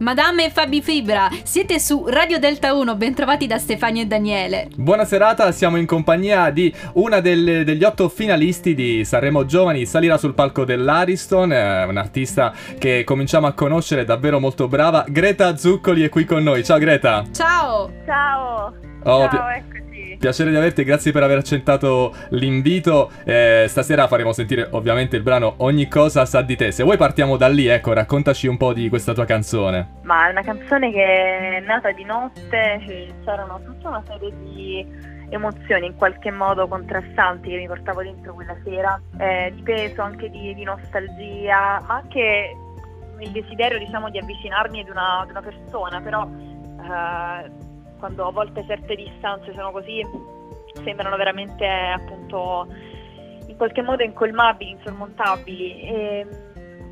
Madame e Fabi Fibra, siete su Radio Delta 1, bentrovati da Stefania e Daniele. Buona serata, siamo in compagnia di una degli 8 finalisti di Sanremo Giovani. Salirà sul palco dell'Ariston, un'artista che cominciamo a conoscere, davvero molto brava. Greta Zuccoli è qui con noi, ciao Greta. Ciao. Ciao. Oh, ciao, eccoci. Piacere di averti, grazie per aver accettato l'invito. Stasera faremo sentire ovviamente il brano Ogni cosa sa di te. Se vuoi partiamo da lì, ecco, raccontaci un po' di questa tua canzone. Ma è una canzone che è nata di notte, c'erano tutta una serie di emozioni in qualche modo contrastanti che mi portavo dentro quella sera, di peso, anche di nostalgia, ma anche il desiderio, diciamo, di avvicinarmi ad una persona, però... quando a volte certe distanze sono così, sembrano veramente, appunto, in qualche modo incolmabili, insormontabili.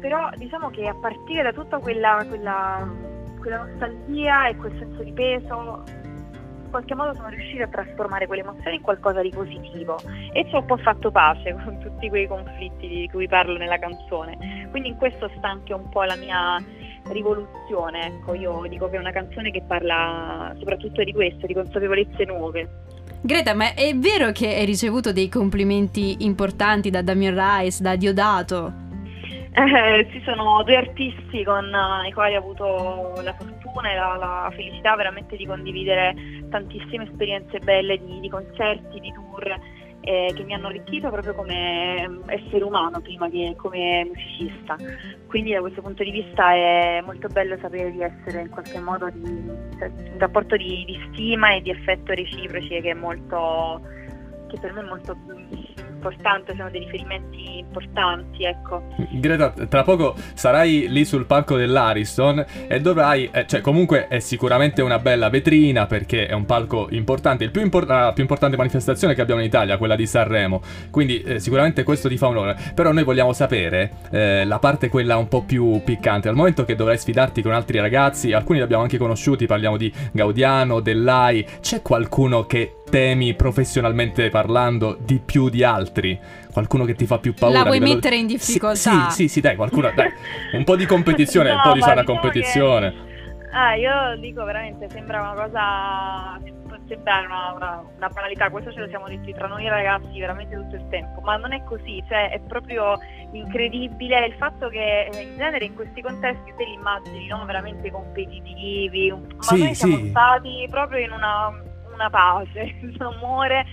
Però diciamo che a partire da tutta quella nostalgia e quel senso di peso, in qualche modo sono riuscita a trasformare quelle emozioni in qualcosa di positivo, e ci ho un po' fatto pace con tutti quei conflitti di cui parlo nella canzone. Quindi in questo sta anche un po' la mia rivoluzione, ecco. Io dico che è una canzone che parla soprattutto di questo, di consapevolezze nuove. Greta, ma è vero che hai ricevuto dei complimenti importanti da Damien Rice, da Diodato? Sì, sono due artisti con i quali ho avuto la fortuna e la felicità veramente di condividere tantissime esperienze belle di concerti, di tour, che mi hanno arricchito proprio come essere umano prima che come musicista. Quindi da questo punto di vista è molto bello sapere di essere in qualche modo un rapporto di stima e di affetto reciproci, che per me è molto importante, sono dei riferimenti importanti, ecco. Greta, tra poco sarai lì sul palco dell'Ariston e dovrai, cioè comunque è sicuramente una bella vetrina perché è un palco importante, la più importante manifestazione che abbiamo in Italia, quella di Sanremo, quindi sicuramente questo ti fa onore, però noi vogliamo sapere la parte quella un po' più piccante, al momento che dovrai sfidarti con altri ragazzi, alcuni li abbiamo anche conosciuti, parliamo di Gaudiano, Dell'Ai, c'è qualcuno che temi professionalmente parlando di più di altri? Qualcuno che ti fa più paura? La vuoi mettere in difficoltà? Sì, dai, qualcuno, dai, un po' di competizione, no, un po' di sana competizione. Che... io dico veramente, sembra una cosa... Sembra una banalità, questo ce lo siamo detti tra noi ragazzi veramente tutto il tempo, ma non è così, cioè è proprio incredibile il fatto che in genere in questi contesti te li immagini, no? Veramente competitivi, ma sì, noi siamo stati proprio in una pace, un amore,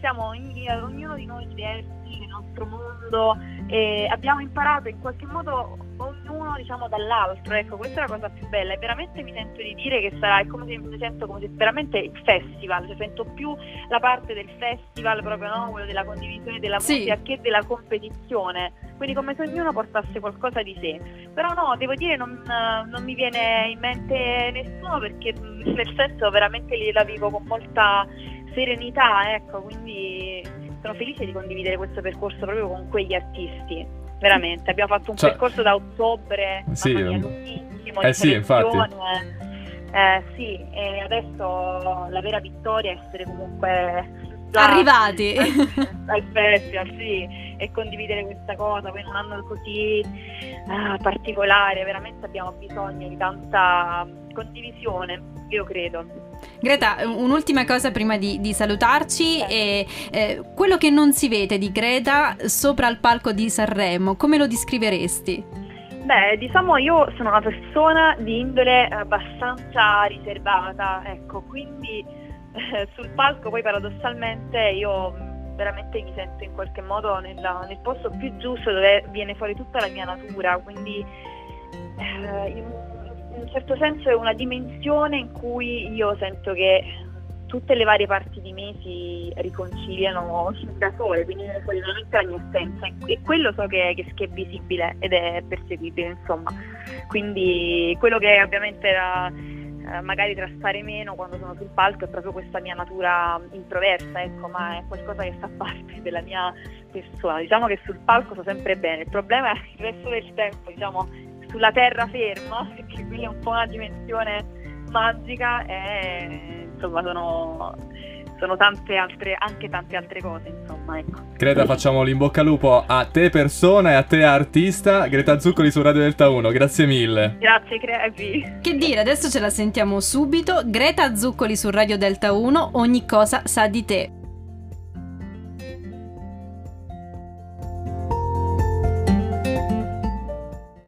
siamo ognuno di noi diversi nel nostro mondo e abbiamo imparato in qualche modo ognuno, diciamo, dall'altro, ecco, questa è la cosa più bella e veramente mi sento di dire che sarà, è come se mi sento come se veramente il festival, cioè sento più la parte del festival proprio, no? Quello della condivisione della musica, sì, che della competizione, quindi come se ognuno portasse qualcosa di sé, però no, devo dire non mi viene in mente nessuno perché nel senso veramente la vivo con molta serenità, ecco, quindi sono felice di condividere questo percorso proprio con quegli artisti. Veramente, abbiamo fatto un percorso da ottobre, sì, mamma mia, lunghissimo, sì, infatti. Sì, e adesso la vera vittoria è essere comunque arrivati al festival, sì, e condividere questa cosa poi in un anno così particolare. Veramente abbiamo bisogno di tanta condivisione, io credo. Greta, un'ultima cosa prima di salutarci, è quello che non si vede di Greta sopra il palco di Sanremo, come lo descriveresti? Beh, diciamo io sono una persona di indole abbastanza riservata, ecco, quindi sul palco poi paradossalmente io veramente mi sento in qualche modo nel posto più giusto dove viene fuori tutta la mia natura, quindi in un certo senso è una dimensione in cui io sento che tutte le varie parti di me si riconciliano da sole, quindi viene fuori veramente la mia essenza e quello so che è visibile ed è percepibile, insomma, quindi quello che ovviamente era magari traspare meno quando sono sul palco è proprio questa mia natura introversa, ecco, ma è qualcosa che fa parte della mia persona. Diciamo che sul palco sto sempre bene, il problema è il resto del tempo, diciamo, sulla terraferma, perché qui è un po' una dimensione magica e insomma sono sono tante altre, anche tante altre cose, insomma, ecco. Greta, facciamo l'inbocca al lupo a te persona e a te artista. Greta Zuccoli su Radio Delta 1, grazie mille. Grazie Crepi. Che dire, adesso ce la sentiamo subito. Greta Zuccoli su Radio Delta 1, ogni cosa sa di te.